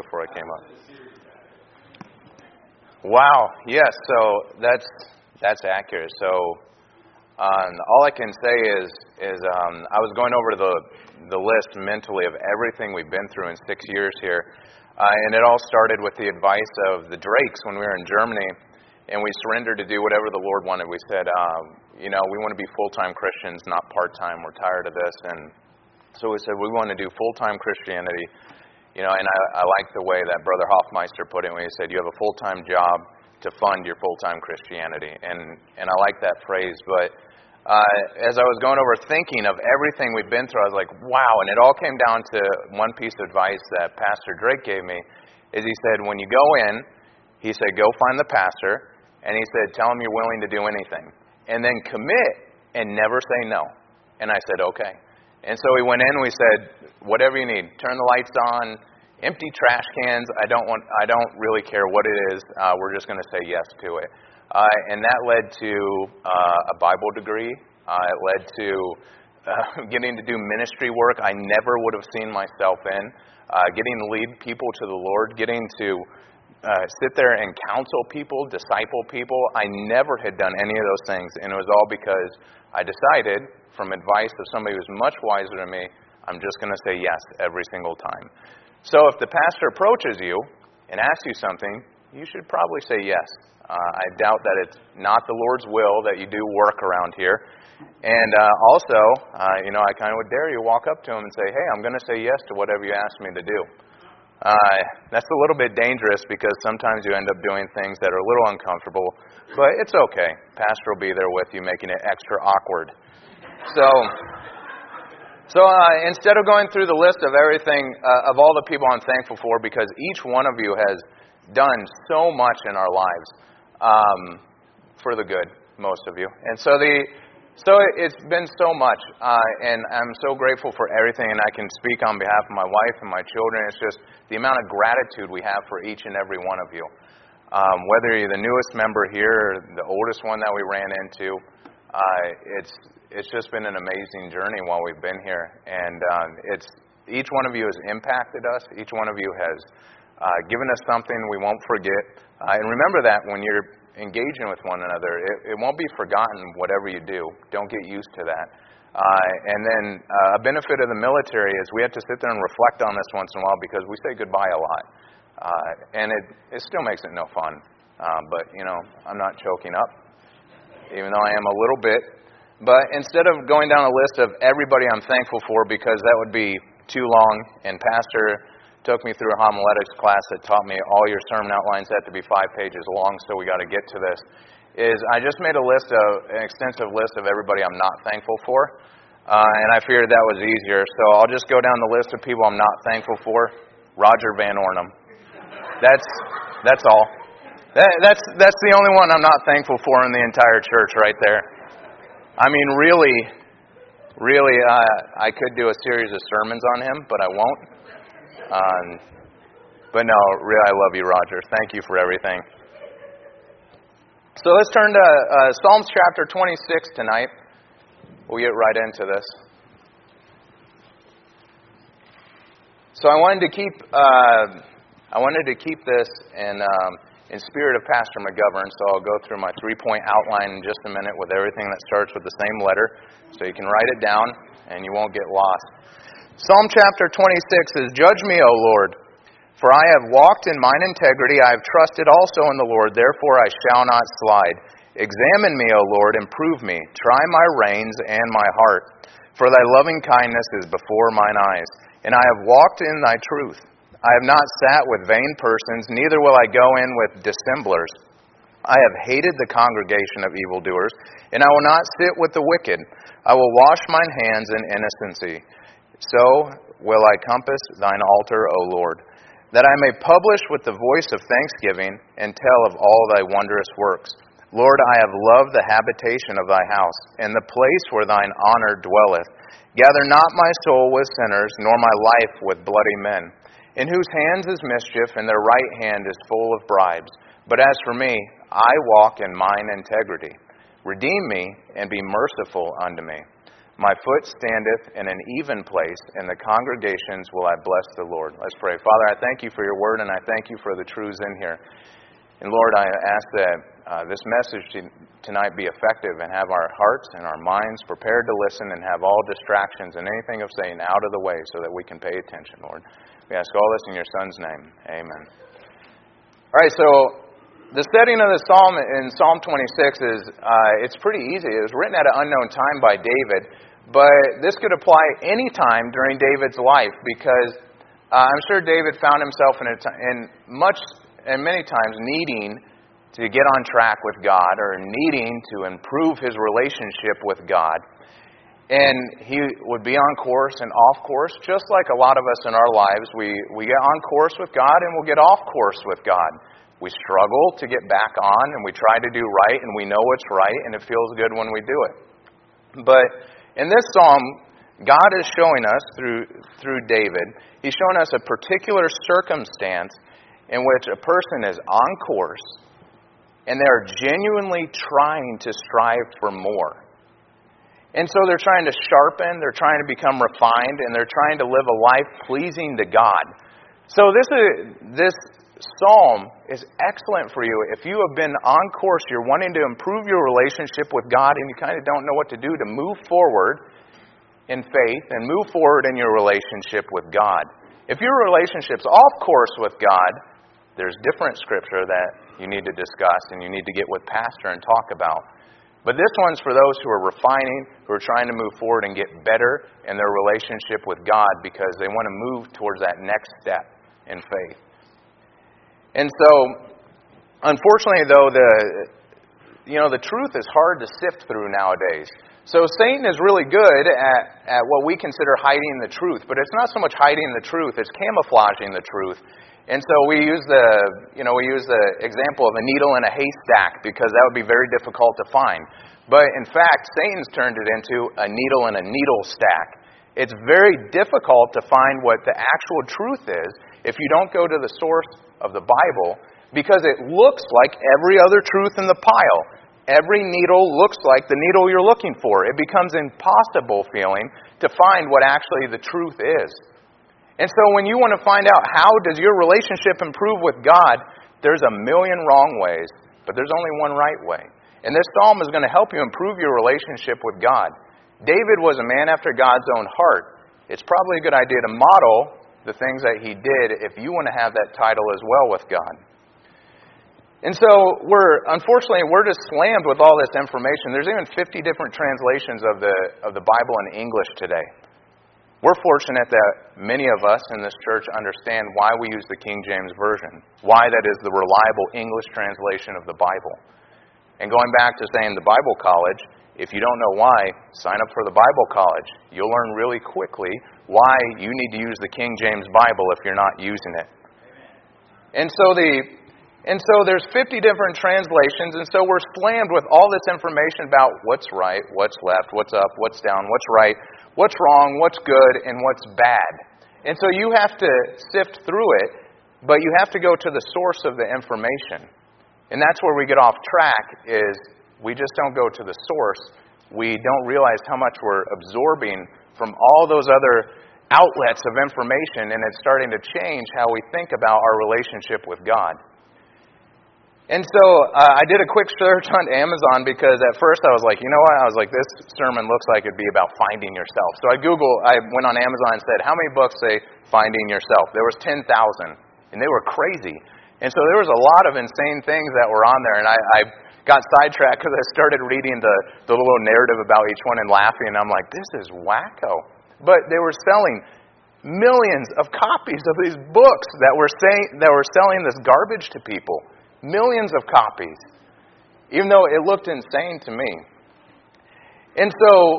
before I came up. Wow. Yes. Yeah, so that's accurate. So all I can say is I was going over the list mentally of everything we've been through in 6 years here, and it all started with the advice of the Drakes when we were in Germany, and we surrendered to do whatever the Lord wanted. We said, we want to be full-time Christians, not part-time. We're tired of this, and so we said we want to do full-time Christianity. And I like the way that Brother Hoffmeister put it when he said, "You have a full-time job to fund your full-time Christianity," and I like that phrase, but. As I was going over thinking of everything we've been through, I was like, wow. And it all came down to one piece of advice that Pastor Drake gave me. Is he said, when you go in, he said, go find the pastor. And he said, tell him you're willing to do anything. And then commit and never say no. And I said, okay. And so we went in and we said, whatever you need, turn the lights on, empty trash cans. I don't really care what it is. We're just going to say yes to it. And that led to a Bible degree. It led to getting to do ministry work I never would have seen myself in, getting to lead people to the Lord, getting to sit there and counsel people, disciple people. I never had done any of those things, and it was all because I decided from advice of somebody who's much wiser than me, I'm just going to say yes every single time. So if the pastor approaches you and asks you something, you should probably say yes. I doubt that it's not the Lord's will that you do work around here. And also, I kind of would dare you walk up to him and say, hey, I'm going to say yes to whatever you ask me to do. That's a little bit dangerous because sometimes you end up doing things that are a little uncomfortable. But it's okay. Pastor will be there with you, making it extra awkward. So instead of going through the list of everything, of all the people I'm thankful for, because each one of you has done so much in our lives. For the good, most of you. And so it's been so much, and I'm so grateful for everything, and I can speak on behalf of my wife and my children. It's just the amount of gratitude we have for each and every one of you. Whether you're the newest member here or the oldest one that we ran into, it's just been an amazing journey while we've been here. And it's each one of you has impacted us. Each one of you has given us something we won't forget. And remember that when you're engaging with one another, it won't be forgotten whatever you do. Don't get used to that. And then a benefit of the military is we have to sit there and reflect on this once in a while because we say goodbye a lot. And it still makes it no fun. But I'm not choking up, even though I am a little bit. But instead of going down a list of everybody I'm thankful for, because that would be too long, and Pastor took me through a homiletics class that taught me all your sermon outlines had to be 5 pages long, so we got to get to this, is I just made an extensive list of everybody I'm not thankful for, and I figured that was easier. So I'll just go down the list of people I'm not thankful for. Roger Van Ornum. That's all. That's the only one I'm not thankful for in the entire church right there. I mean, really, I could do a series of sermons on him, but I won't. But no, really, I love you, Roger. Thank you for everything. So let's turn to Psalms chapter 26 tonight. We'll get right into this. So I wanted to keep this in spirit of Pastor McGovern. So I'll go through my 3-point outline in just a minute with everything that starts with the same letter, so you can write it down and you won't get lost. Psalm chapter 26 says, "Judge me, O Lord, for I have walked in mine integrity. I have trusted also in the Lord, therefore I shall not slide. Examine me, O Lord, and prove me. Try my reins and my heart. For thy loving kindness is before mine eyes, and I have walked in thy truth. I have not sat with vain persons, neither will I go in with dissemblers. I have hated the congregation of evildoers, and I will not sit with the wicked. I will wash mine hands in innocency. So will I compass thine altar, O Lord, that I may publish with the voice of thanksgiving and tell of all thy wondrous works. Lord, I have loved the habitation of thy house and the place where thine honor dwelleth. Gather not my soul with sinners, nor my life with bloody men, in whose hands is mischief, and their right hand is full of bribes. But as for me, I walk in mine integrity. Redeem me and be merciful unto me. My foot standeth in an even place, and the congregations will I bless the Lord. Let's pray. Father, I thank you for your word, and I thank you for the truths in here. And Lord, I ask that this message tonight be effective and have our hearts and our minds prepared to listen and have all distractions and anything of Satan out of the way so that we can pay attention, Lord. We ask all this in your Son's name. Amen. All right, so the setting of the psalm in Psalm 26 is, it's pretty easy. It was written at an unknown time by David, but this could apply any time during David's life because I'm sure David found himself many times needing to get on track with God or needing to improve his relationship with God. And he would be on course and off course, just like a lot of us in our lives. We get on course with God and we'll get off course with God. We struggle to get back on, and we try to do right, and we know what's right, and it feels good when we do it. But in this psalm, God is showing us, through David, he's showing us a particular circumstance in which a person is on course, and they're genuinely trying to strive for more. And so they're trying to sharpen, they're trying to become refined, and they're trying to live a life pleasing to God. So this psalm is excellent for you if you have been on course, you're wanting to improve your relationship with God, and you kind of don't know what to do to move forward in faith and move forward in your relationship with God. If your relationship's off course with God, there's different scripture that you need to discuss and you need to get with pastor and talk about. But this one's for those who are refining, who are trying to move forward and get better in their relationship with God because they want to move towards that next step in faith. And so, unfortunately, though, the truth is hard to sift through nowadays. So Satan is really good at what we consider hiding the truth, but it's not so much hiding the truth; it's camouflaging the truth. And so we use the example of a needle in a haystack because that would be very difficult to find. But in fact, Satan's turned it into a needle in a needle stack. It's very difficult to find what the actual truth is if you don't go to the source of the Bible, because it looks like every other truth in the pile. Every needle looks like the needle you're looking for. It becomes impossible feeling to find what actually the truth is. And so when you want to find out how does your relationship improve with God, there's a million wrong ways, but there's only one right way. And this psalm is going to help you improve your relationship with God. David was a man after God's own heart. It's probably a good idea to model the things that he did, if you want to have that title as well with God. And so we're just slammed with all this information. There's even 50 different translations of the Bible in English today. We're fortunate that many of us in this church understand why we use the King James Version, why that is the reliable English translation of the Bible. And going back to saying the Bible college, if you don't know why, sign up for the Bible college. You'll learn really quickly why you need to use the King James Bible if you're not using it. And so there's 50 different translations, and so we're slammed with all this information about what's right, what's left, what's up, what's down, what's right, what's wrong, what's good, and what's bad. And so you have to sift through it, but you have to go to the source of the information. And that's where we get off track is we just don't go to the source. We don't realize how much we're absorbing from all those other outlets of information, and it's starting to change how we think about our relationship with God. And so I did a quick search on Amazon because at first I was like, you know what? I was like, this sermon looks like it'd be about finding yourself. So I went on Amazon and said, how many books say finding yourself? There was 10,000, and they were crazy. And so there was a lot of insane things that were on there, and I got sidetracked because I started reading the little narrative about each one and laughing, and I'm like, this is wacko. But they were selling millions of copies of these books that were selling this garbage to people. Millions of copies. Even though it looked insane to me. And so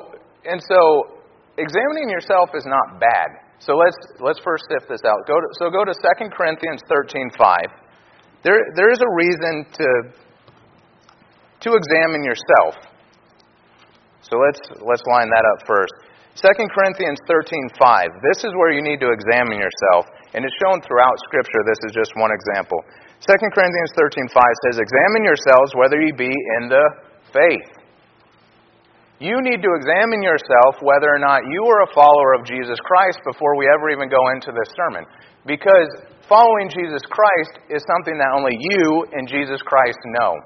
examining yourself is not bad. So let's first sift this out. Go to 2 Corinthians 13:5. There is a reason to examine yourself. So let's line that up first. 2 Corinthians 13:5. This is where you need to examine yourself. And it's shown throughout Scripture. This is just one example. 2 Corinthians 13:5 says, examine yourselves whether ye be in the faith. You need to examine yourself whether or not you are a follower of Jesus Christ before we ever even go into this sermon. Because following Jesus Christ is something that only you and Jesus Christ know.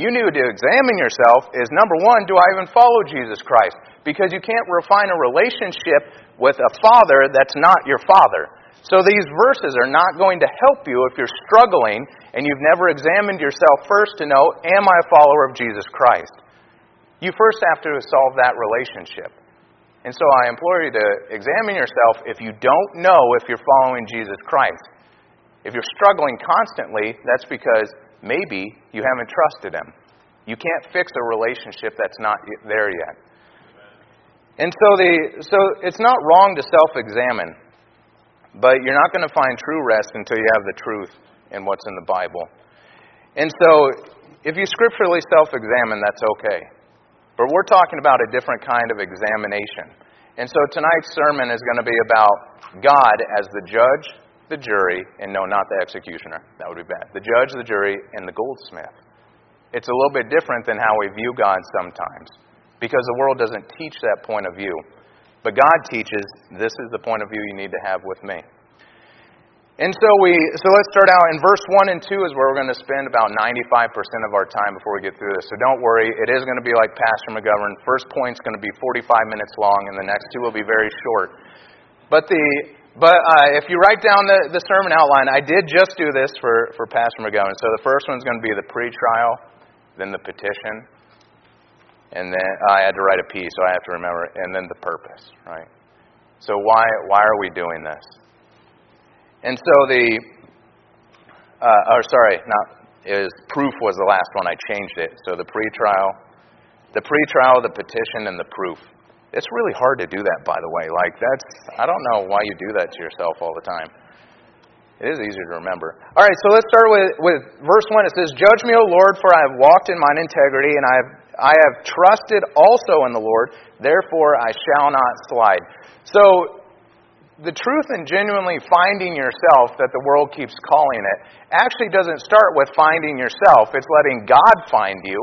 You need to examine yourself is, number one, do I even follow Jesus Christ? Because you can't refine a relationship with a father that's not your father. So these verses are not going to help you if you're struggling and you've never examined yourself first to know, am I a follower of Jesus Christ? You first have to solve that relationship. And so I implore you to examine yourself if you don't know if you're following Jesus Christ. If you're struggling constantly, that's because maybe you haven't trusted Him. You can't fix a relationship that's not there yet. And so it's not wrong to self-examine, but you're not going to find true rest until you have the truth in what's in the Bible. And so if you scripturally self-examine, that's okay. But we're talking about a different kind of examination. And so tonight's sermon is going to be about God as the judge, the jury, and no, not the executioner. That would be bad. The judge, the jury, and the goldsmith. It's a little bit different than how we view God sometimes, because the world doesn't teach that point of view. But God teaches, this is the point of view you need to have with me. And so let's start out in verse 1 and 2 is where we're going to spend about 95% of our time before we get through this. So don't worry, it is going to be like Pastor McGovern. First point's going to be 45 minutes long, and the next two will be very short. But if you write down the sermon outline, I did just do this for Pastor McGovern. So the first one's going to be the pretrial, then the petition, and then I had to write a P, so I have to remember, and then the purpose, right? So why are we doing this? And so proof was the last one. I changed it. So the pretrial, the petition, and the proof. It's really hard to do that, by the way. Like I don't know why you do that to yourself all the time. It is easier to remember. All right, so let's start with verse 1. It says, "Judge me, O Lord, for I have walked in mine integrity, and I have trusted also in the Lord. Therefore I shall not slide." So the truth in genuinely finding yourself that the world keeps calling it actually doesn't start with finding yourself. It's letting God find you,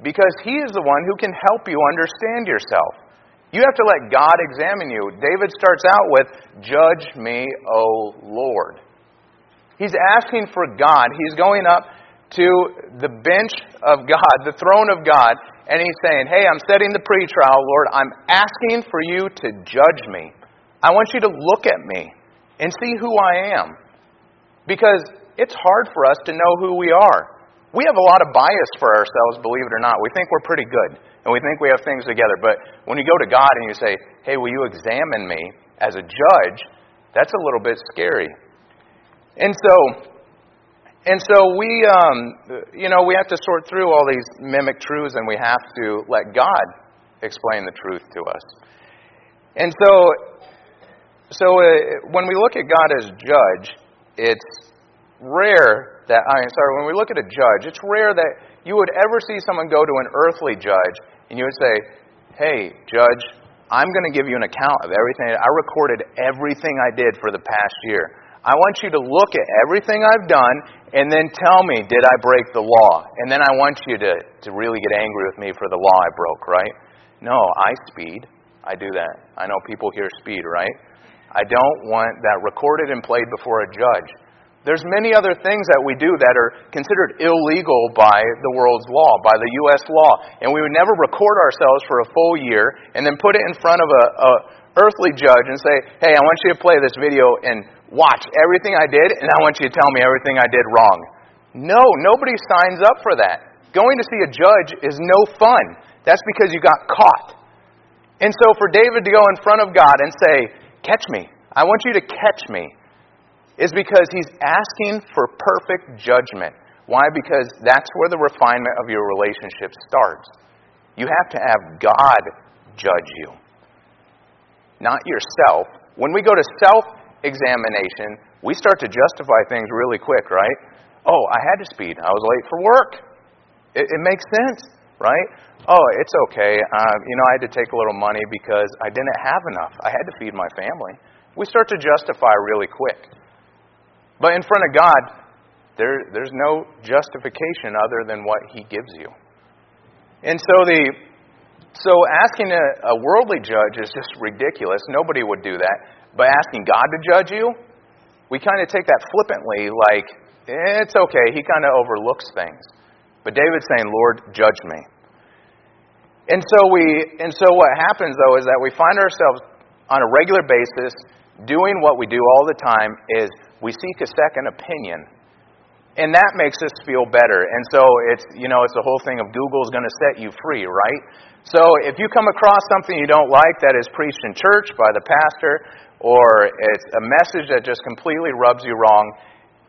because He is the one who can help you understand yourself. You have to let God examine you. David starts out with, "Judge me, O Lord." He's asking for God. He's going up to the bench of God, the throne of God, and he's saying, "Hey, I'm setting the pretrial, Lord. I'm asking for you to judge me. I want you to look at me and see who I am." Because it's hard for us to know who we are. We have a lot of bias for ourselves, believe it or not. We think we're pretty good, and we think we have things together. But when you go to God and you say, "Hey, will you examine me as a judge?" that's a little bit scary. And so we have to sort through all these mimic truths, and we have to let God explain the truth to us. And So when we look at God as judge, it's rare that you would ever see someone go to an earthly judge and you would say, "Hey, judge, I'm going to give you an account of everything. I recorded everything I did for the past year. I want you to look at everything I've done and then tell me, did I break the law? And then I want you to really get angry with me for the law I broke," right? No, I speed. I do that. I know people here speed, right? I don't want that recorded and played before a judge. There's many other things that we do that are considered illegal by the world's law, by the U.S. law. And we would never record ourselves for a full year and then put it in front of a earthly judge and say, "Hey, I want you to play this video and watch everything I did, and I want you to tell me everything I did wrong." No, nobody signs up for that. Going to see a judge is no fun. That's because you got caught. And so for David to go in front of God and say, "Catch me. I want you to catch me," is because he's asking for perfect judgment. Why? Because that's where the refinement of your relationship starts. You have to have God judge you, not yourself. When we go to self-examination, we start to justify things really quick, right? "Oh, I had to speed. I was late for work." It makes sense, right? "Oh, it's okay. I had to take a little money because I didn't have enough. I had to feed my family." We start to justify really quick. But in front of God, there's no justification other than what He gives you. And so the So asking a worldly judge is just ridiculous. Nobody would do that. But asking God to judge you, we kind of take that flippantly, like, it's okay. He kind of overlooks things. But David's saying, Lord, judge me. And so what happens, though, is that we find ourselves on a regular basis doing what we do all the time is we seek a second opinion. And that makes us feel better. And so it's the whole thing of Google's going to set you free, right? So if you come across something you don't like that is preached in church by the pastor, or it's a message that just completely rubs you wrong,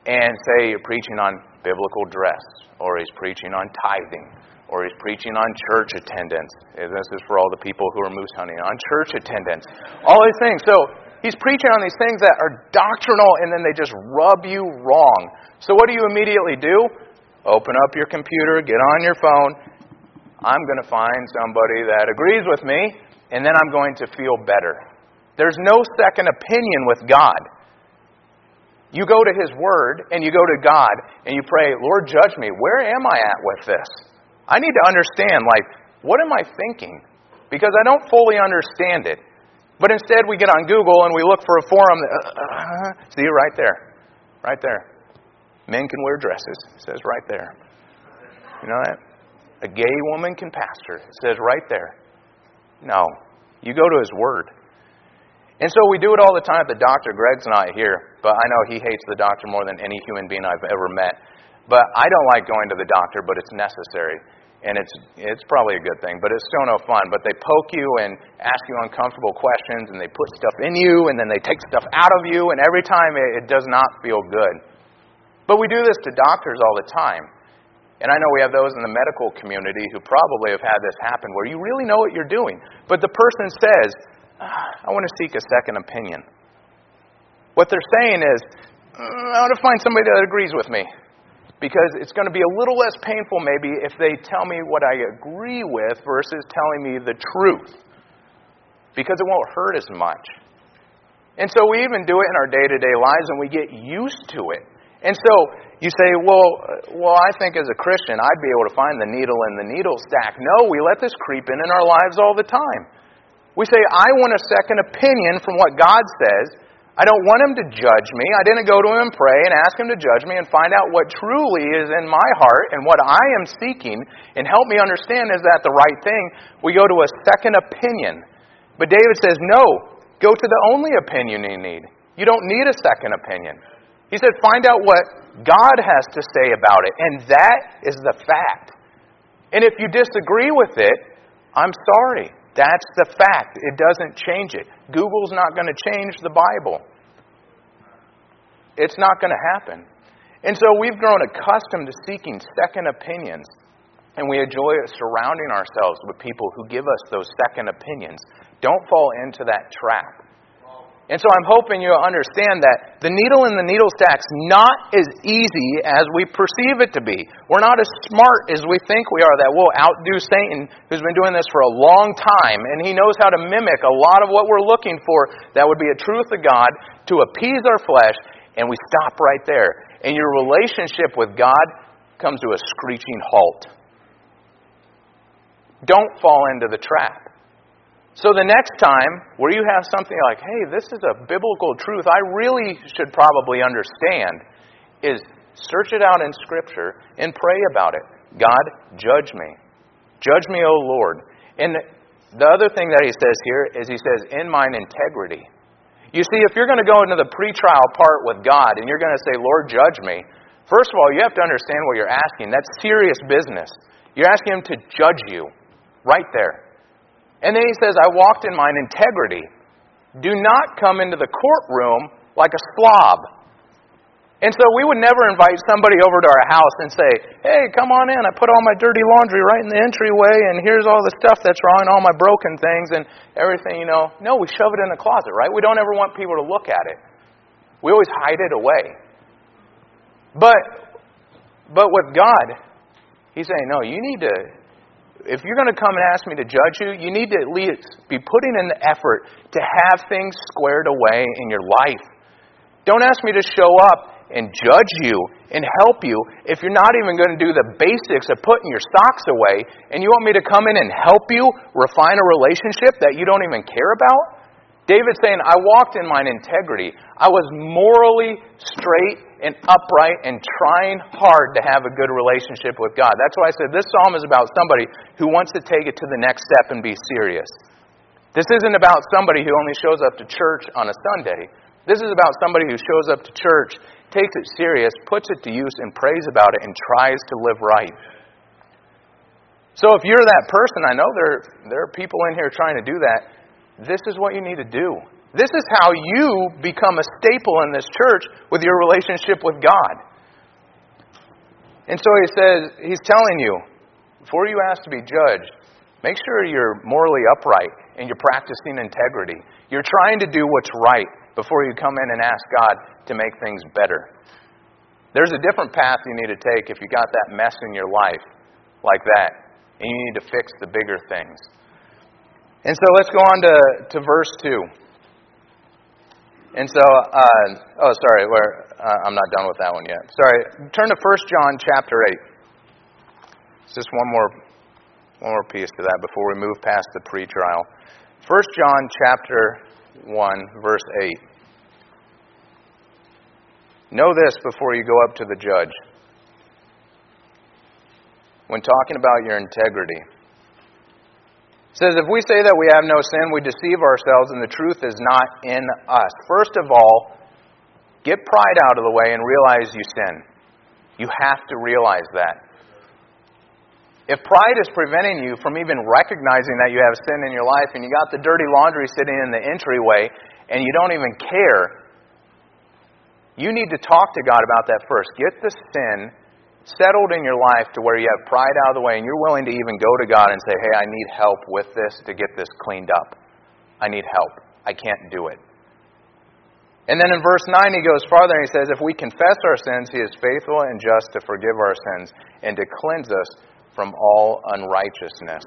and say you're preaching on biblical dress, or he's preaching on tithing, or he's preaching on church attendance. And this is for all the people who are moose hunting, on church attendance. All these things. So he's preaching on these things that are doctrinal, and then they just rub you wrong. So what do you immediately do? Open up your computer, get on your phone. I'm going to find somebody that agrees with me, and then I'm going to feel better. There's no second opinion with God. You go to His Word, and you go to God, and you pray, Lord, judge me. Where am I at with this? I need to understand, what am I thinking? Because I don't fully understand it. But instead, we get on Google and we look for a forum. See, right there. Right there. Men can wear dresses. It says right there. You know that? A gay woman can pastor. It says right there. No. You go to His Word. And so we do it all the time at the doctor. Greg's not here, but I know he hates the doctor more than any human being I've ever met. But I don't like going to the doctor, but it's necessary. And it's probably a good thing, but it's still no fun. But they poke you and ask you uncomfortable questions, and they put stuff in you, and then they take stuff out of you, and every time it does not feel good. But we do this to doctors all the time. And I know we have those in the medical community who probably have had this happen, where you really know what you're doing. But the person says, I want to seek a second opinion. What they're saying is, I want to find somebody that agrees with me. Because it's going to be a little less painful maybe if they tell me what I agree with versus telling me the truth. Because it won't hurt as much. And so we even do it in our day-to-day lives, and we get used to it. And so you say, well, I think as a Christian I'd be able to find the needle in the needle stack. No, we let this creep in our lives all the time. We say, I want a second opinion from what God says. I don't want Him to judge me. I didn't go to Him and pray and ask Him to judge me and find out what truly is in my heart and what I am seeking and help me understand, is that the right thing? We go to a second opinion. But David says, no, go to the only opinion you need. You don't need a second opinion. He said, find out what God has to say about it. And that is the fact. And if you disagree with it, I'm sorry. That's the fact. It doesn't change it. Google's not going to change the Bible. It's not going to happen. And so we've grown accustomed to seeking second opinions. And we enjoy surrounding ourselves with people who give us those second opinions. Don't fall into that trap. And so I'm hoping you'll understand that the needle in the needle stack's not as easy as we perceive it to be. We're not as smart as we think we are, that we'll outdo Satan, who's been doing this for a long time, and he knows how to mimic a lot of what we're looking for that would be a truth of God to appease our flesh, and we stop right there. And your relationship with God comes to a screeching halt. Don't fall into the trap. So the next time where you have something like, hey, this is a biblical truth I really should probably understand, is search it out in Scripture and pray about it. God, judge me. Judge me, O Lord. And the other thing that he says here is he says, in mine integrity. You see, if you're going to go into the pretrial part with God and you're going to say, Lord, judge me, first of all, you have to understand what you're asking. That's serious business. You're asking Him to judge you right there. And then he says, I walked in mine integrity. Do not come into the courtroom like a slob. And so we would never invite somebody over to our house and say, hey, come on in. I put all my dirty laundry right in the entryway, and here's all the stuff that's wrong and all my broken things and everything, you know. No, we shove it in the closet, right? We don't ever want people to look at it. We always hide it away. But with God, He's saying, no, you need to... If you're going to come and ask me to judge you, you need to at least be putting in the effort to have things squared away in your life. Don't ask me to show up and judge you and help you if you're not even going to do the basics of putting your socks away, and you want me to come in and help you refine a relationship that you don't even care about? David's saying, I walked in mine integrity. I was morally straight and upright and trying hard to have a good relationship with God. That's why I said this psalm is about somebody who wants to take it to the next step and be serious. This isn't about somebody who only shows up to church on a Sunday. This is about somebody who shows up to church, takes it serious, puts it to use, and prays about it, and tries to live right. So if you're that person, I know there are people in here trying to do that. This is what you need to do. This is how you become a staple in this church with your relationship with God. And so he says, he's telling you, before you ask to be judged, make sure you're morally upright and you're practicing integrity. You're trying to do what's right before you come in and ask God to make things better. There's a different path you need to take if you got that mess in your life like that, and you need to fix the bigger things. And so let's go on to verse 2. And so, I'm not done with that one yet. Sorry, turn to 1 John chapter 8. It's just one more piece to that before we move past the pre-trial. 1 John chapter 1, verse 8. Know this before you go up to the judge. When talking about your integrity, it says, if we say that we have no sin, we deceive ourselves and the truth is not in us. First of all, get pride out of the way and realize you sin. You have to realize that. If pride is preventing you from even recognizing that you have sin in your life and you got the dirty laundry sitting in the entryway and you don't even care, you need to talk to God about that first. Get the sin settled in your life to where you have pride out of the way and you're willing to even go to God and say, hey, I need help with this to get this cleaned up. I need help. I can't do it. And then in verse 9 he goes farther and he says, if we confess our sins, he is faithful and just to forgive our sins and to cleanse us from all unrighteousness.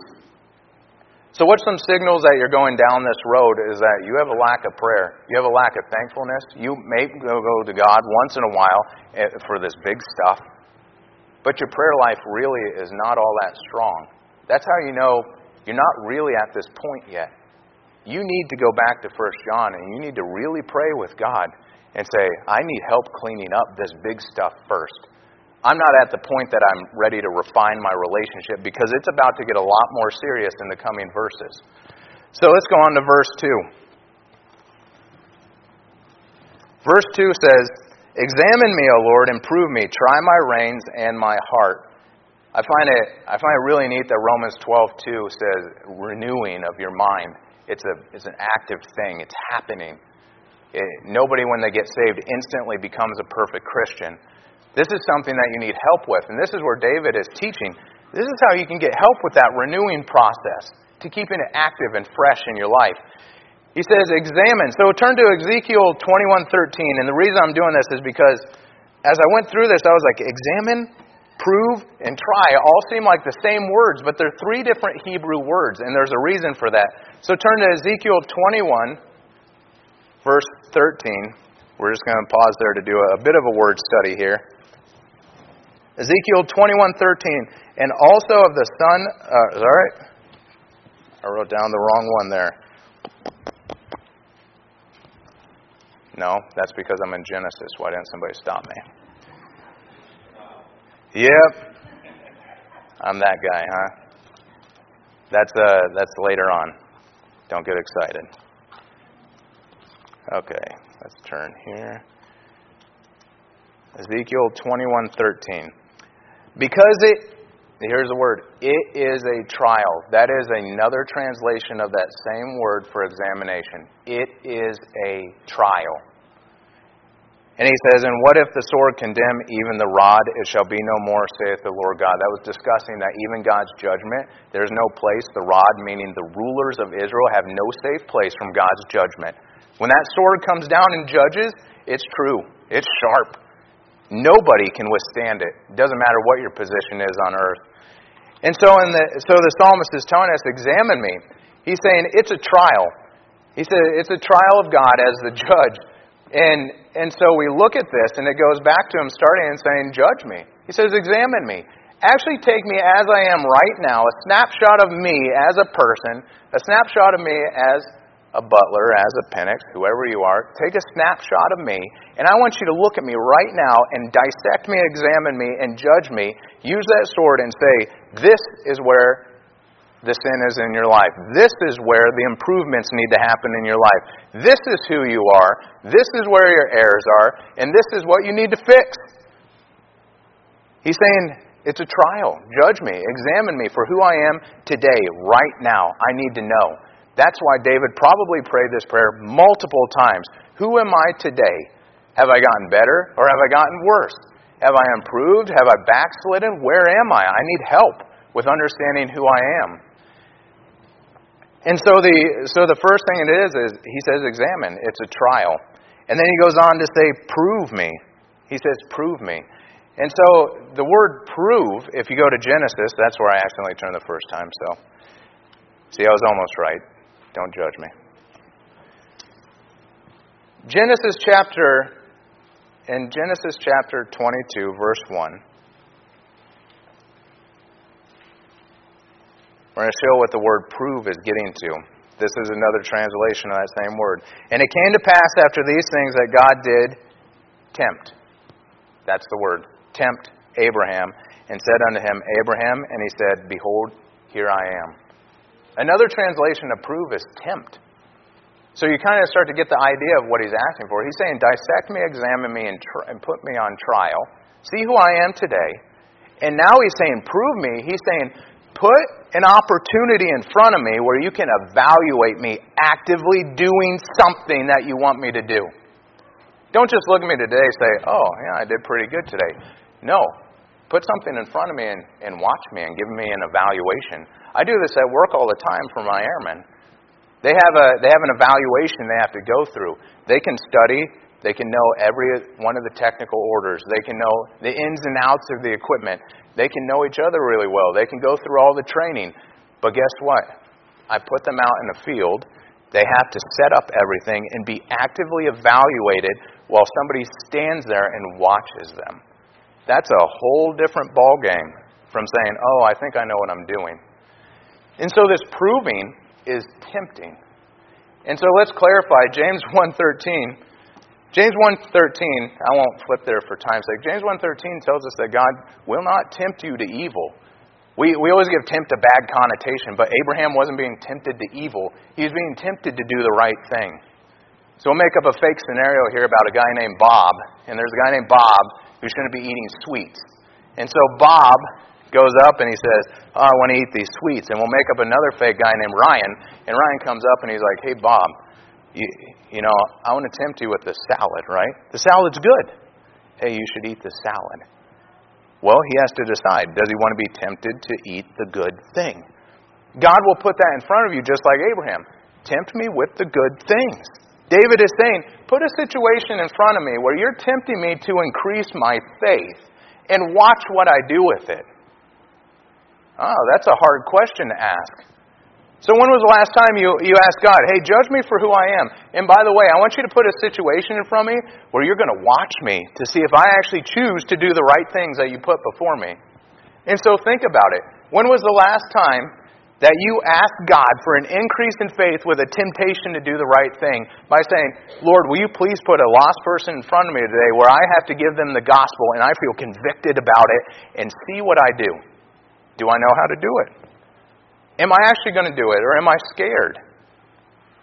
So what's some signals that you're going down this road is that you have a lack of prayer. You have a lack of thankfulness. You may go to God once in a while for this big stuff, but your prayer life really is not all that strong. That's how you know you're not really at this point yet. You need to go back to 1 John and you need to really pray with God and say, I need help cleaning up this big stuff first. I'm not at the point that I'm ready to refine my relationship because it's about to get a lot more serious in the coming verses. So let's go on to verse 2. Verse 2 says, examine me, O Lord, and prove me. Try my reins and my heart. I find it really neat that Romans 12:2 says renewing of your mind. It's an active thing. It's happening. Nobody, when they get saved, instantly becomes a perfect Christian. This is something that you need help with. And this is where David is teaching. This is how you can get help with that renewing process, to keeping it active and fresh in your life. He says, examine. So turn to Ezekiel 21:13. And the reason I'm doing this is because as I went through this, I was like, examine, prove, and try all seem like the same words, but they're three different Hebrew words, and there's a reason for that. So turn to Ezekiel 21, verse 13. We're just going to pause there to do a bit of a word study here. Ezekiel 21:13, and also of the son... I wrote down the wrong one there. No, that's because I'm in Genesis. Why didn't somebody stop me? Yep. I'm that guy, huh? That's later on. Don't get excited. Okay, let's turn here. Ezekiel 21:13. Because here's the word, it is a trial. That is another translation of that same word for examination. It is a trial. And he says, and what if the sword condemn even the rod? It shall be no more, saith the Lord God. That was discussing that even God's judgment, there's no place. The rod, meaning the rulers of Israel, have no safe place from God's judgment. When that sword comes down and judges, it's true. It's sharp. Nobody can withstand it. It doesn't matter what your position is on earth. And so the psalmist is telling us, examine me. He's saying, it's a trial. He said, it's a trial of God as the judge. And so we look at this, and it goes back to him starting and saying, judge me. He says, examine me. Actually take me as I am right now, a snapshot of me as a person, a snapshot of me as a butler, as a Penix, whoever you are. Take a snapshot of me, and I want you to look at me right now and dissect me, examine me, and judge me. Use that sword and say, this is where the sin is in your life. This is where the improvements need to happen in your life. This is who you are. This is where your errors are. And this is what you need to fix. He's saying, it's a trial. Judge me. Examine me for who I am today, right now. I need to know. That's why David probably prayed this prayer multiple times. Who am I today? Have I gotten better or have I gotten worse? Have I improved? Have I backslidden? Where am I? I need help with understanding who I am. And so the first thing it is he says, examine. It's a trial. And then he goes on to say, prove me. He says, prove me. And so the word prove, if you go to Genesis, that's where I accidentally turned the first time. So, see, I was almost right. Don't judge me. Genesis chapter 22, verse 1. We're going to show what the word prove is getting to. This is another translation of that same word. And it came to pass after these things that God did tempt. That's the word. Tempt Abraham and said unto him, Abraham, and he said, behold, here I am. Another translation of prove is tempt. So you kind of start to get the idea of what he's asking for. He's saying, dissect me, examine me, and put me on trial. See who I am today. And now he's saying, prove me. He's saying, put an opportunity in front of me where you can evaluate me actively doing something that you want me to do. Don't just look at me today and say, oh, yeah, I did pretty good today. No. Put something in front of me and watch me and give me an evaluation. I do this at work all the time for my airmen. They have an evaluation they have to go through. They can study. They can know every one of the technical orders. They can know the ins and outs of the equipment. They can know each other really well. They can go through all the training. But guess what? I put them out in the field. They have to set up everything and be actively evaluated while somebody stands there and watches them. That's a whole different ballgame from saying, oh, I think I know what I'm doing. And so this proving is tempting. And so let's clarify James 1:13. James 1:13, I won't flip there for time's sake. James 1:13 tells us that God will not tempt you to evil. We always give tempt a bad connotation, but Abraham wasn't being tempted to evil. He was being tempted to do the right thing. So we'll make up a fake scenario here about a guy named Bob, and there's a guy named Bob who shouldn't be eating sweets. And so Bob goes up and he says, oh, I want to eat these sweets. And we'll make up another fake guy named Ryan, and Ryan comes up and he's like, hey, Bob, You know, I want to tempt you with the salad, right? The salad's good. Hey, you should eat the salad. Well, he has to decide. Does he want to be tempted to eat the good thing? God will put that in front of you just like Abraham. Tempt me with the good things. David is saying, put a situation in front of me where you're tempting me to increase my faith and watch what I do with it. Oh, that's a hard question to ask. So when was the last time you asked God, hey, judge me for who I am? And by the way, I want you to put a situation in front of me where you're going to watch me to see if I actually choose to do the right things that you put before me. And so think about it. When was the last time that you asked God for an increase in faith with a temptation to do the right thing by saying, Lord, will you please put a lost person in front of me today where I have to give them the gospel and I feel convicted about it and see what I do? Do I know how to do it? Am I actually going to do it, or am I scared?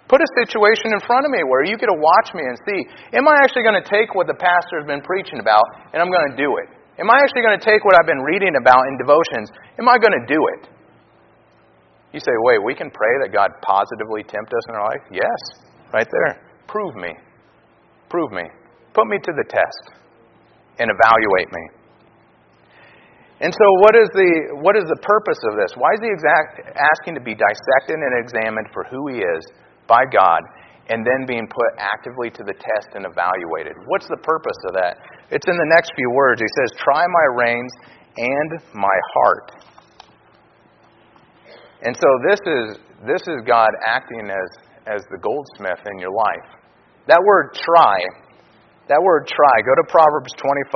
Put a situation in front of me where you get to watch me and see, am I actually going to take what the pastor has been preaching about, and I'm going to do it? Am I actually going to take what I've been reading about in devotions? Am I going to do it? You say, wait, we can pray that God positively tempt us in our life? Yes, right there. Prove me. Prove me. Put me to the test and evaluate me. And so what is the purpose of this? Why is he asking to be dissected and examined for who he is by God and then being put actively to the test and evaluated? What's the purpose of that? It's in the next few words. He says, try my reins and my heart. And so this is God acting as the goldsmith in your life. That word try That word try, go to Proverbs 25.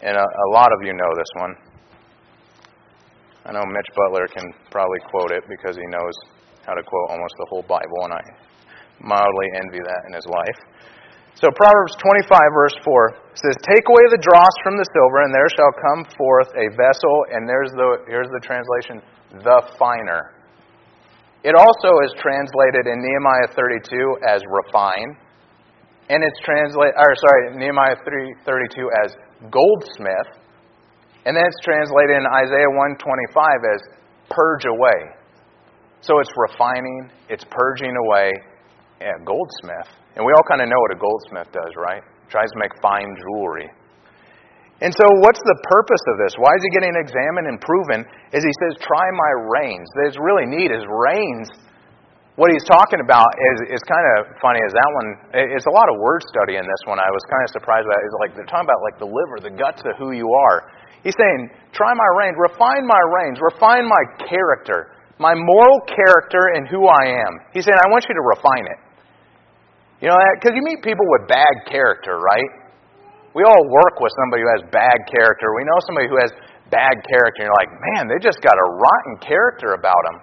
And a lot of you know this one. I know Mitch Butler can probably quote it because he knows how to quote almost the whole Bible, and I mildly envy that in his life. So Proverbs 25, verse 4 says, "Take away the dross from the silver, and there shall come forth a vessel," and here's the translation, "the finer." It also is translated in Nehemiah 32 as refine, and it's Nehemiah 32 as goldsmith, and then it's translated in Isaiah 1:25 as purge away. So it's refining, it's purging away, and goldsmith. And we all kind of know what a goldsmith does, right? Tries to make fine jewelry. And so what's the purpose of this? Why is he getting examined and proven? Is he says, try my reins. That's really neat is reins. What he's talking about is kind of funny. Is that one? It's a lot of word study in this one. I was kind of surprised by it. It's like they're talking about like the liver, the guts of who you are. He's saying, try my reins, refine my character, my moral character and who I am. He's saying, I want you to refine it. You know, because you meet people with bad character, right? We all work with somebody who has bad character. We know somebody who has bad character, and you're like, man, they just got a rotten character about them.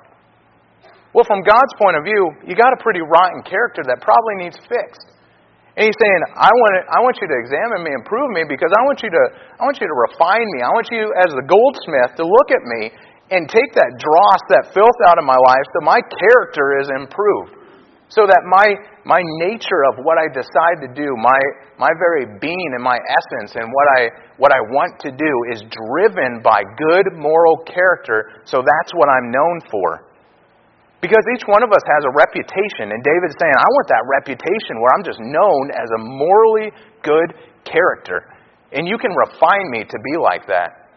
Well, from God's point of view, you got a pretty rotten character that probably needs fixed. And he's saying, I want you to examine me and prove me because I want you to refine me. I want you as the goldsmith to look at me and take that dross, that filth out of my life so my character is improved. So that my nature of what I decide to do, my very being and my essence and what I want to do is driven by good moral character. So that's what I'm known for. Because each one of us has a reputation, and David's saying, I want that reputation where I'm just known as a morally good character. And you can refine me to be like that.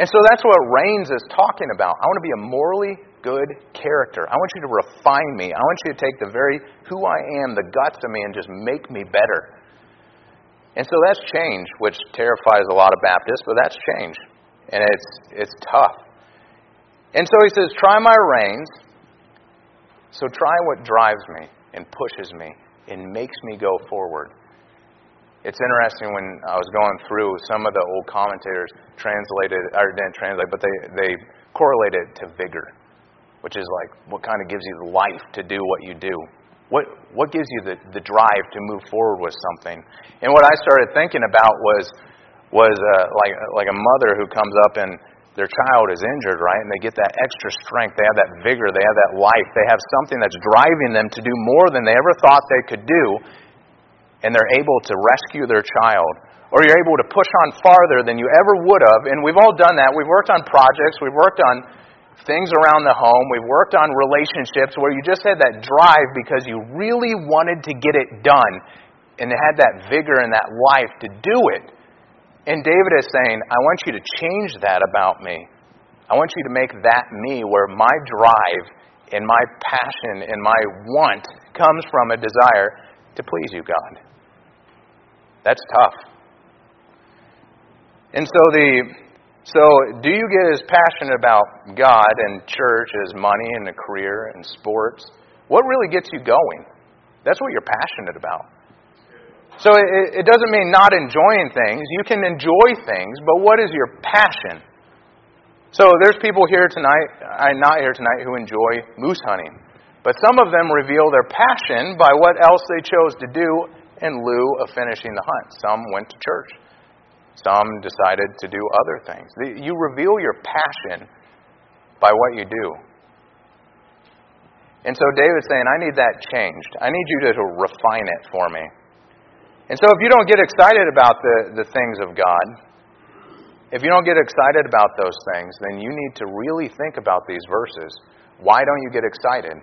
And so that's what Reigns is talking about. I want to be a morally good character. I want you to refine me. I want you to take the very who I am, the guts of me, and just make me better. And so that's change, which terrifies a lot of Baptists, but that's change. And it's tough. And so he says, try my reins, so try what drives me and pushes me and makes me go forward. It's interesting when I was going through, some of the old commentators they correlated it to vigor, which is like what kind of gives you the life to do what you do. What gives you the drive to move forward with something? And what I started thinking about was like a mother who comes up and their child is injured, right? And they get that extra strength. They have that vigor. They have that life. They have something that's driving them to do more than they ever thought they could do. And they're able to rescue their child. Or you're able to push on farther than you ever would have. And we've all done that. We've worked on projects. We've worked on things around the home. We've worked on relationships where you just had that drive because you really wanted to get it done. And they had that vigor and that life to do it. And David is saying, I want you to change that about me. I want you to make that me where my drive and my passion and my want comes from a desire to please you, God. That's tough. And so do you get as passionate about God and church as money and a career and sports? What really gets you going? That's what you're passionate about. So it doesn't mean not enjoying things. You can enjoy things, but what is your passion? So there's people here tonight, not here tonight, who enjoy moose hunting. But some of them reveal their passion by what else they chose to do in lieu of finishing the hunt. Some went to church. Some decided to do other things. You reveal your passion by what you do. And so David's saying, I need that changed. I need you to refine it for me. And so if you don't get excited about the things of God, if you don't get excited about those things, then you need to really think about these verses. Why don't you get excited?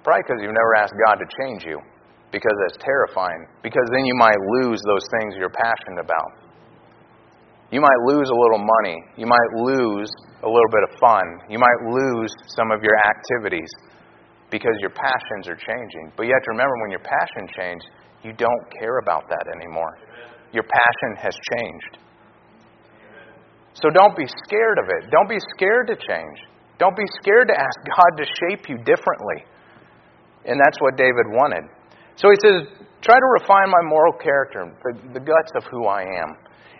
Probably because you've never asked God to change you, because that's terrifying, because then you might lose those things you're passionate about. You might lose a little money. You might lose a little bit of fun. You might lose some of your activities because your passions are changing. But you have to remember, when your passion changes, you don't care about that anymore. Your passion has changed. So don't be scared of it. Don't be scared to change. Don't be scared to ask God to shape you differently. And that's what David wanted. So he says, try to refine my moral character, the guts of who I am.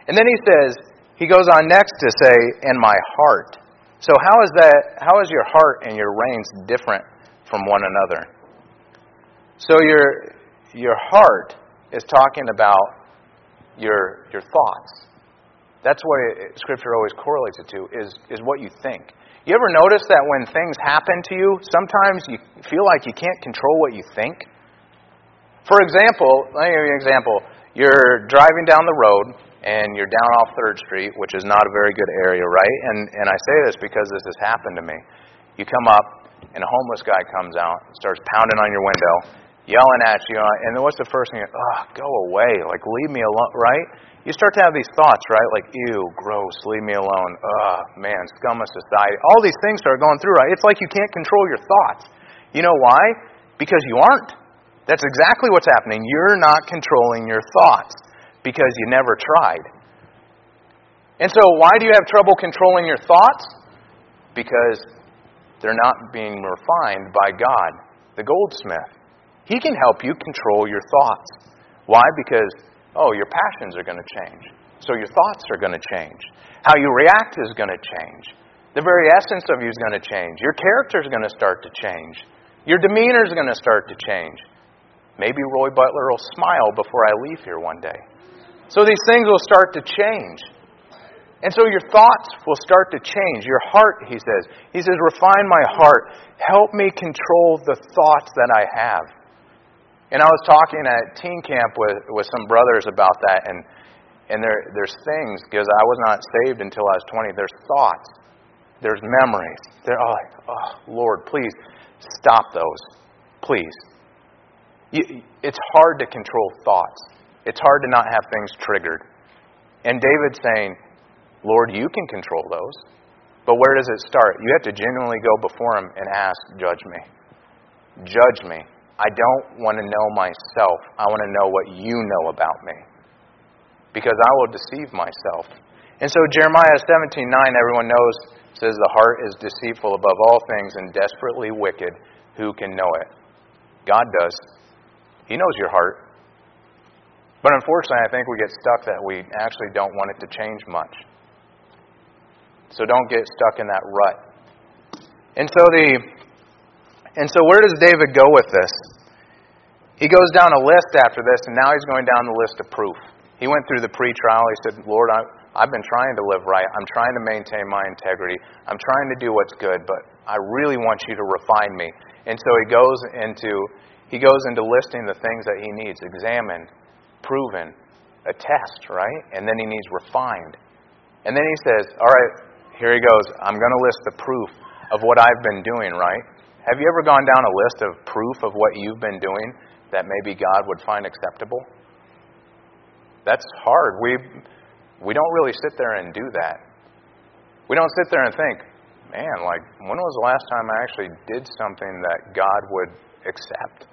And then he says, he goes on next to say, and my heart. So how is that? How is your heart and your reins different from one another? So your heart is talking about your thoughts. That's what Scripture always correlates it to, is what you think. You ever notice that when things happen to you, sometimes you feel like you can't control what you think? For example, let me give you an example. You're driving down the road, and you're down off 3rd Street, which is not a very good area, right? And I say this because this has happened to me. You come up, and a homeless guy comes out, starts pounding on your window, yelling at you, and then what's the first thing? Oh, go away, like, leave me alone, right? You start to have these thoughts, right? Like, ew, gross, leave me alone. Ugh, man, scum of society. All these things start going through, right? It's like you can't control your thoughts. You know why? Because you aren't. That's exactly what's happening. You're not controlling your thoughts because you never tried. And so why do you have trouble controlling your thoughts? Because they're not being refined by God, the goldsmith. He can help you control your thoughts. Why? Because, your passions are going to change. So your thoughts are going to change. How you react is going to change. The very essence of you is going to change. Your character is going to start to change. Your demeanor is going to start to change. Maybe Roy Butler will smile before I leave here one day. So these things will start to change. And so your thoughts will start to change. Your heart, he says. He says, refine my heart. Help me control the thoughts that I have. And I was talking at teen camp with some brothers about that. And there's things, because I was not saved until I was 20. There's thoughts. There's memories. They're all like, oh, Lord, please stop those. Please. It's hard to control thoughts. It's hard to not have things triggered. And David's saying, Lord, you can control those. But where does it start? You have to genuinely go before him and ask, judge me. Judge me. I don't want to know myself. I want to know what you know about me. Because I will deceive myself. And so Jeremiah 17:9, everyone knows, says the heart is deceitful above all things and desperately wicked. Who can know it? God does. He knows your heart. But unfortunately, I think we get stuck that we actually don't want it to change much. So don't get stuck in that rut. And so where does David go with this? He goes down a list after this, and now he's going down the list of proof. He went through the pre-trial. He said, Lord, I've been trying to live right. I'm trying to maintain my integrity. I'm trying to do what's good, but I really want you to refine me. And so he goes into listing the things that he needs, examined, proven, a test, right? And then he needs refined. And then he says, all right, here he goes. I'm going to list the proof of what I've been doing, right? Have you ever gone down a list of proof of what you've been doing that maybe God would find acceptable? That's hard. We don't really sit there and do that. We don't sit there and think, man, like, when was the last time I actually did something that God would accept,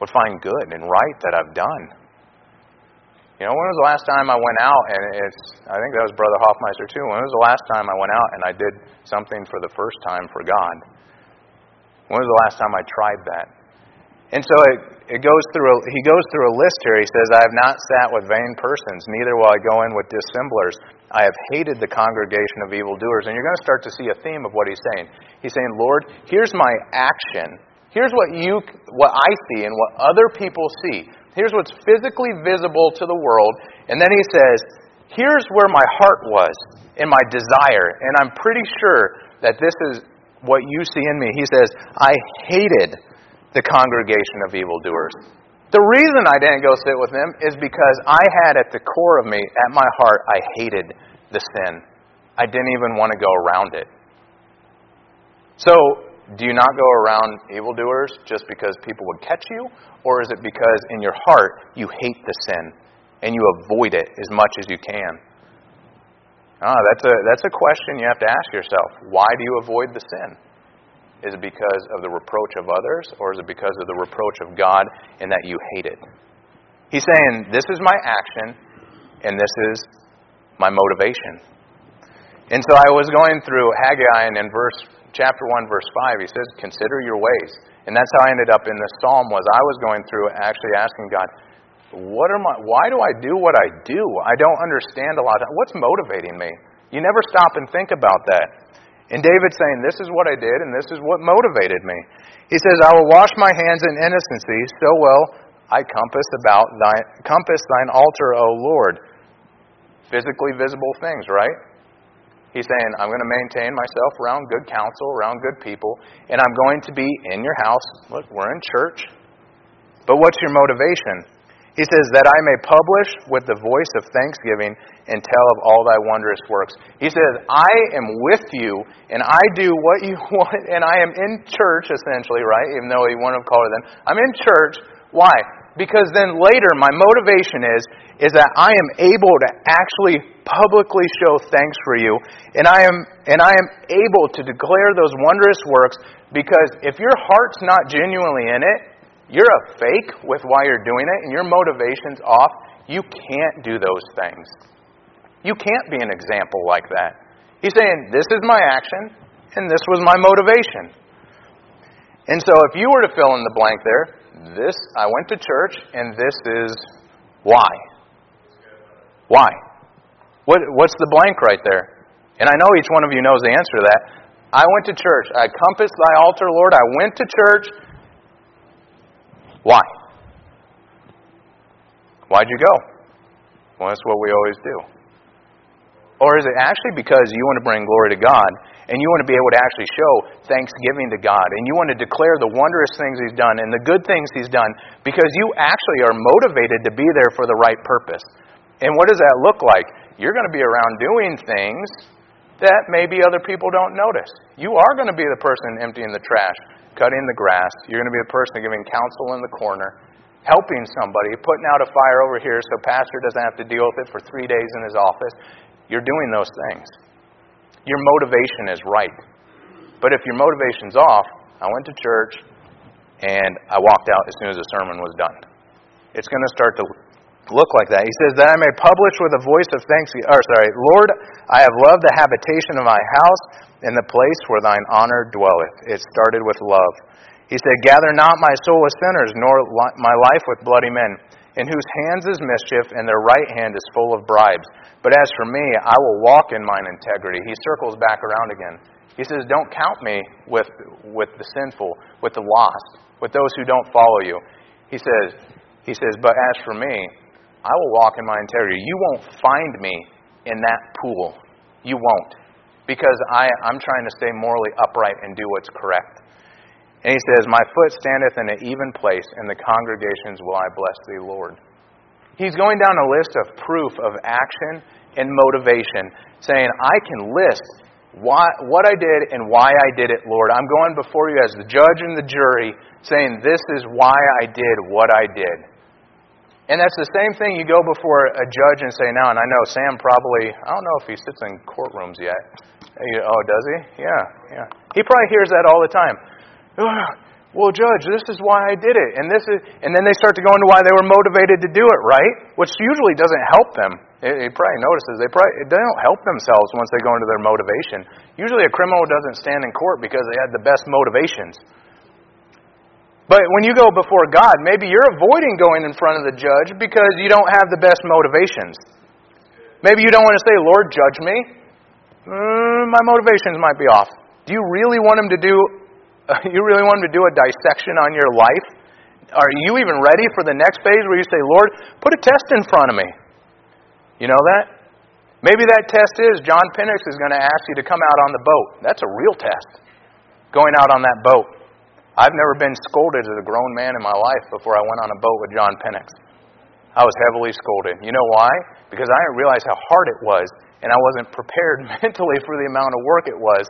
would find good and right that I've done? You know, when was the last time I went out, and I think that was Brother Hoffmeister too, when was the last time I went out and I did something for the first time for God? When was the last time I tried that? And so he goes through a list here. He says, I have not sat with vain persons, neither will I go in with dissemblers. I have hated the congregation of evildoers. And you're going to start to see a theme of what he's saying. He's saying, Lord, here's my action. Here's what I see and what other people see. Here's what's physically visible to the world. And then he says, here's where my heart was and my desire. And I'm pretty sure that this is what you see in me. He says, I hated the congregation of evildoers. The reason I didn't go sit with them is because I had at the core of me, at my heart, I hated the sin. I didn't even want to go around it. So, do you not go around evildoers just because people would catch you? Or is it because in your heart you hate the sin and you avoid it as much as you can? That's a question you have to ask yourself. Why do you avoid the sin? Is it because of the reproach of others? Or is it because of the reproach of God and that you hate it? He's saying, this is my action and this is my motivation. And so I was going through Haggai, and in Chapter 1, verse 5, he says, consider your ways. And that's how I ended up in this psalm. Was I was going through actually asking God, why do I do what I do? I don't understand a lot. What's motivating me? You never stop and think about that. And David's saying, this is what I did, and this is what motivated me. He says, I will wash my hands in innocency, so will I compass thine altar, O Lord. Physically visible things, right? He's saying, I'm going to maintain myself around good counsel, around good people, and I'm going to be in your house. Look, we're in church. But what's your motivation? He says, that I may publish with the voice of thanksgiving and tell of all thy wondrous works. He says, I am with you, and I do what you want, and I am in church, essentially, right? Even though he wouldn't have called it then. I'm in church. Why? Because then later, my motivation is that I am able to actually publicly show thanks for you, and I am able to declare those wondrous works, because if your heart's not genuinely in it, you're a fake with why you're doing it, and your motivation's off. You can't do those things. You can't be an example like that. He's saying, this is my action, and this was my motivation. And so if you were to fill in the blank there, this, I went to church, and this is why. Why? What's the blank right there? And I know each one of you knows the answer to that. I went to church. I compassed thy altar, Lord. I went to church. Why? Why'd you go? Well, that's what we always do. Or is it actually because you want to bring glory to God, and you want to be able to actually show thanksgiving to God, and you want to declare the wondrous things He's done and the good things He's done, because you actually are motivated to be there for the right purpose. And what does that look like? You're going to be around doing things that maybe other people don't notice. You are going to be the person emptying the trash, cutting the grass. You're going to be the person giving counsel in the corner, helping somebody, putting out a fire over here so pastor doesn't have to deal with it for 3 days in his office. You're doing those things. Your motivation is right. But if your motivation's off, I went to church and I walked out as soon as the sermon was done. It's going to start to look like that. He says, that I may publish with a voice of thanksgiving. Lord, I have loved the habitation of my house and the place where thine honor dwelleth. It started with love. He said, gather not my soul with sinners, nor my life with bloody men, in whose hands is mischief, and their right hand is full of bribes. But as for me, I will walk in mine integrity. He circles back around again. He says, don't count me with the sinful, with the lost, with those who don't follow you. He says, but as for me, I will walk in my integrity. You won't find me in that pool. You won't. Because I'm trying to stay morally upright and do what's correct. And he says, my foot standeth in an even place, and the congregations will I bless thee, Lord. He's going down a list of proof of action and motivation, saying, I can list what I did and why I did it, Lord. I'm going before you as the judge and the jury, saying, this is why I did what I did. And that's the same thing you go before a judge and say now, and I know Sam probably, I don't know if he sits in courtrooms yet. Oh, does he? Yeah. He probably hears that all the time. Well, judge, this is why I did it. And then they start to go into why they were motivated to do it, right? Which usually doesn't help them. It probably notices. They don't help themselves once they go into their motivation. Usually a criminal doesn't stand in court because they had the best motivations. But when you go before God, maybe you're avoiding going in front of the judge because you don't have the best motivations. Maybe you don't want to say, Lord, judge me. My motivations might be off. Do you really want him to do... You really want him to do a dissection on your life? Are you even ready for the next phase where you say, Lord, put a test in front of me? You know that? Maybe that test is John Penix is going to ask you to come out on the boat. That's a real test, going out on that boat. I've never been scolded as a grown man in my life before I went on a boat with John Penix. I was heavily scolded. You know why? Because I didn't realize how hard it was, and I wasn't prepared mentally for the amount of work it was,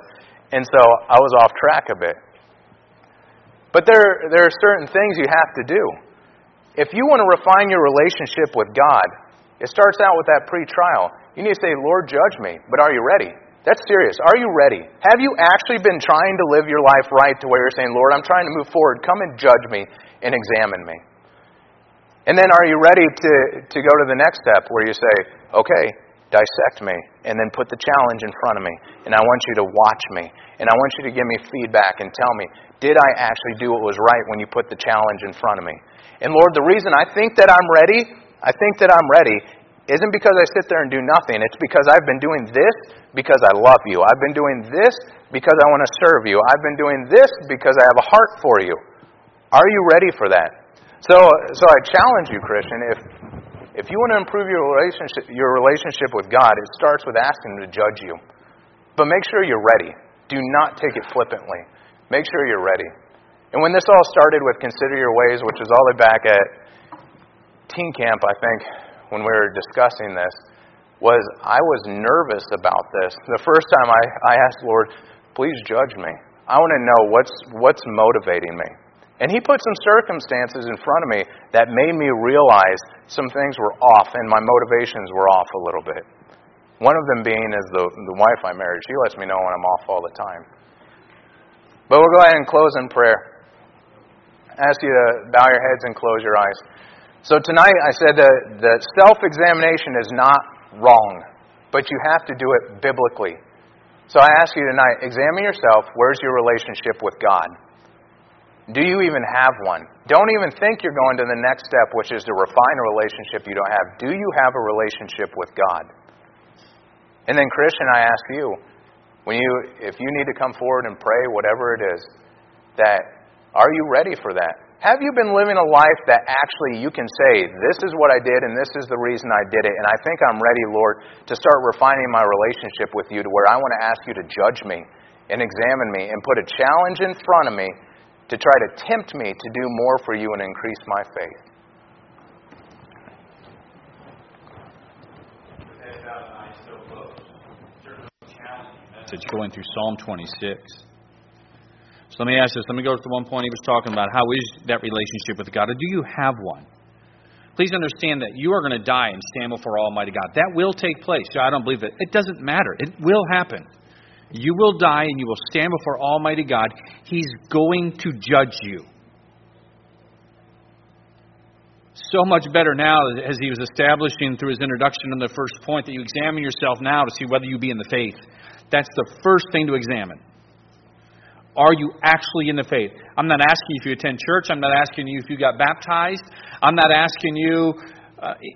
and so I was off track a bit. But there are certain things you have to do. If you want to refine your relationship with God, it starts out with that pre-trial. You need to say, Lord, judge me, but are you ready? That's serious. Are you ready? Have you actually been trying to live your life right to where you're saying, Lord, I'm trying to move forward. Come and judge me and examine me. And then are you ready to go to the next step where you say, okay, dissect me, and then put the challenge in front of me, and I want you to watch me, and I want you to give me feedback and tell me, Did I actually do what was right when you put the challenge in front of me? And Lord, the reason I think that I'm ready, isn't because I sit there and do nothing. It's because I've been doing this because I love you. I've been doing this because I want to serve you. I've been doing this because I have a heart for you. Are you ready for that? So I challenge you, Christian, if you want to improve your relationship with God, it starts with asking Him to judge you. But make sure you're ready. Do not take it flippantly. Make sure you're ready. And when this all started with Consider Your Ways, which was all the way back at teen camp, I think, when we were discussing this, I was nervous about this. The first time I asked, Lord, please judge me. I want to know what's motivating me. And He put some circumstances in front of me that made me realize some things were off and my motivations were off a little bit. One of them being is the wife I married. She lets me know when I'm off all the time. But we'll go ahead and close in prayer. I ask you to bow your heads and close your eyes. So tonight I said that the self-examination is not wrong, but you have to do it biblically. So I ask you tonight, examine yourself. Where's your relationship with God? Do you even have one? Don't even think you're going to the next step, which is to refine a relationship you don't have. Do you have a relationship with God? And then, Christian, I ask you, if you need to come forward and pray, whatever it is, are you ready for that? Have you been living a life that actually you can say, this is what I did and this is the reason I did it, and I think I'm ready, Lord, to start refining my relationship with you to where I want to ask you to judge me and examine me and put a challenge in front of me to try to tempt me to do more for you and increase my faith. It's going through Psalm 26. So let me ask this. Let me go to the one point he was talking about. How is that relationship with God? Or do you have one? Please understand that you are going to die and stand before Almighty God. That will take place. I don't believe it. It doesn't matter. It will happen. You will die and you will stand before Almighty God. He's going to judge you. So much better now, as he was establishing through his introduction in the first point, that you examine yourself now to see whether you be in the faith. That's the first thing to examine. Are you actually in the faith? I'm not asking you if you attend church. I'm not asking you if you got baptized. I'm not asking you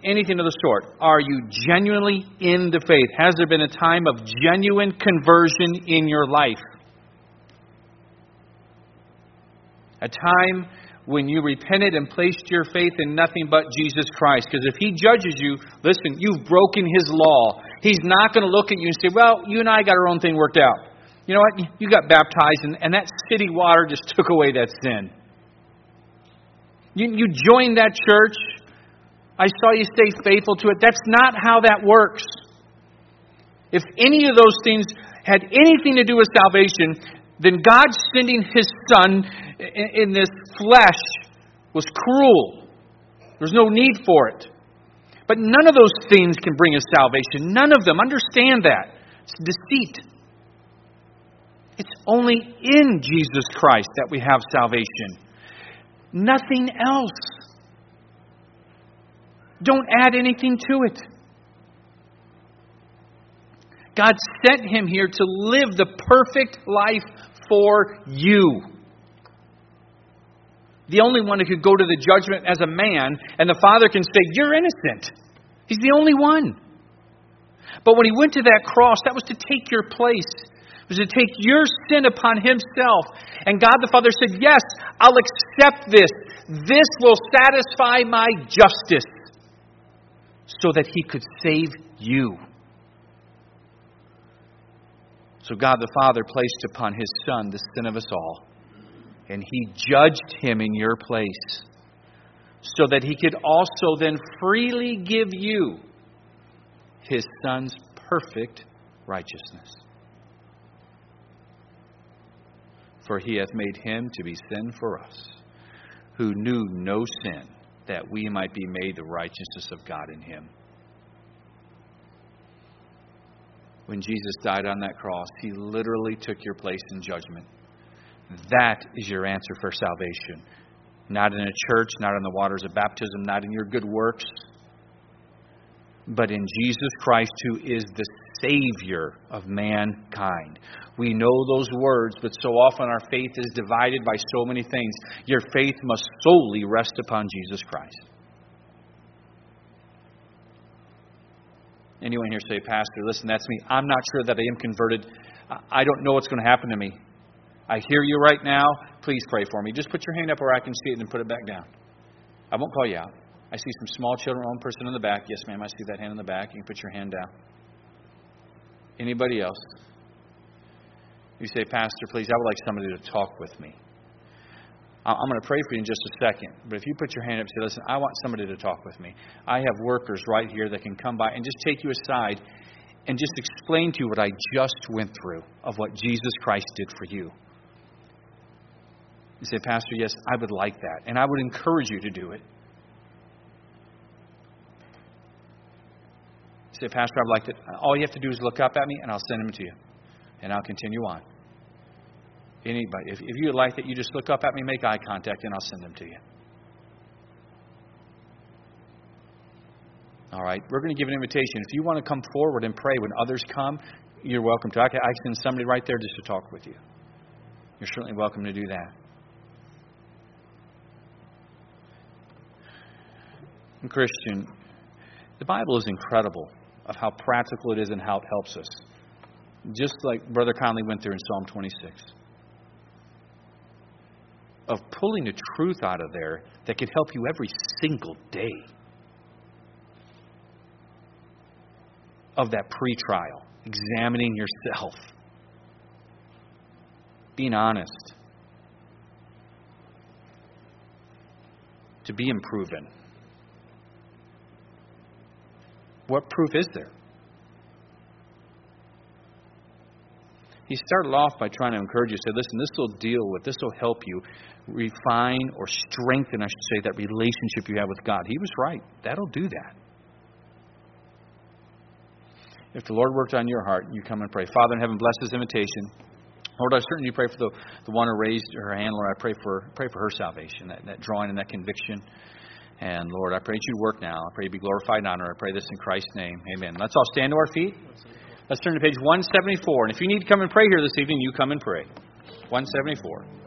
anything of the sort. Are you genuinely in the faith? Has there been a time of genuine conversion in your life? A time when you repented and placed your faith in nothing but Jesus Christ. Because if He judges you, listen, you've broken His law. He's not going to look at you and say, well, you and I got our own thing worked out. You know what? You got baptized and that city water just took away that sin. You joined that church. I saw you stay faithful to it. That's not how that works. If any of those things had anything to do with salvation, then God sending His Son in this flesh was cruel. There's no need for it. But none of those things can bring us salvation. None of them. Understand that. It's deceit. It's only in Jesus Christ that we have salvation. Nothing else. Don't add anything to it. God sent Him here to live the perfect life for you. The only one who could go to the judgment as a man, and the Father can say, you're innocent. He's the only one. But when He went to that cross, that was to take your place. It was to take your sin upon Himself. And God the Father said, yes, I'll accept this. This will satisfy my justice. So that He could save you. So God the Father placed upon His Son the sin of us all. And He judged Him in your place. So that He could also then freely give you His Son's perfect righteousness. For He hath made Him to be sin for us, who knew no sin, that we might be made the righteousness of God in Him. When Jesus died on that cross, He literally took your place in judgment. That is your answer for salvation. Not in a church, not in the waters of baptism, not in your good works, but in Jesus Christ, who is the Savior of mankind, We know those words, but so often our faith is divided by so many things. Your faith must solely rest upon Jesus Christ. Anyone here say, Pastor, listen, that's me. I'm not sure that I am converted. I don't know what's going to happen to me. I hear you right now. Please pray for me. Just put your hand up where I can see it and put it back down. I won't call you out. I see some small children, one person in the back. Yes, ma'am, I see that hand in the back. You can put your hand down. Anybody else? You say, Pastor, please, I would like somebody to talk with me. I'm going to pray for you in just a second. But if you put your hand up and say, listen, I want somebody to talk with me. I have workers right here that can come by and just take you aside and just explain to you what I just went through of what Jesus Christ did for you. You say, Pastor, yes, I would like that. And I would encourage you to do it. You say, Pastor, I'd like that. All you have to do is look up at me and I'll send them to you. And I'll continue on. Anybody, if you like that, you just look up at me, make eye contact, and I'll send them to you. All right, we're going to give an invitation. If you want to come forward and pray when others come, you're welcome to. I can send somebody right there just to talk with you. You're certainly welcome to do that. And Christian, the Bible is incredible of how practical it is and how it helps us. Just like Brother Conley went through in Psalm 26. Of pulling the truth out of there that could help you every single day. Of that pre-trial. Examining yourself. Being honest. To be improving. What proof is there? He started off by trying to encourage you. He said, listen, this will help you refine or strengthen, I should say, that relationship you have with God. He was right. That'll do that. If the Lord worked on your heart, you come and pray. Father in heaven, bless this invitation. Lord, I certainly pray for the one who raised her hand. Lord, I pray for her salvation, that drawing and that conviction. And Lord, I pray that you work now. I pray you be glorified and honored. I pray this in Christ's name. Amen. Let's all stand to our feet. Let's turn to page 174. And if you need to come and pray here this evening, you come and pray. 174.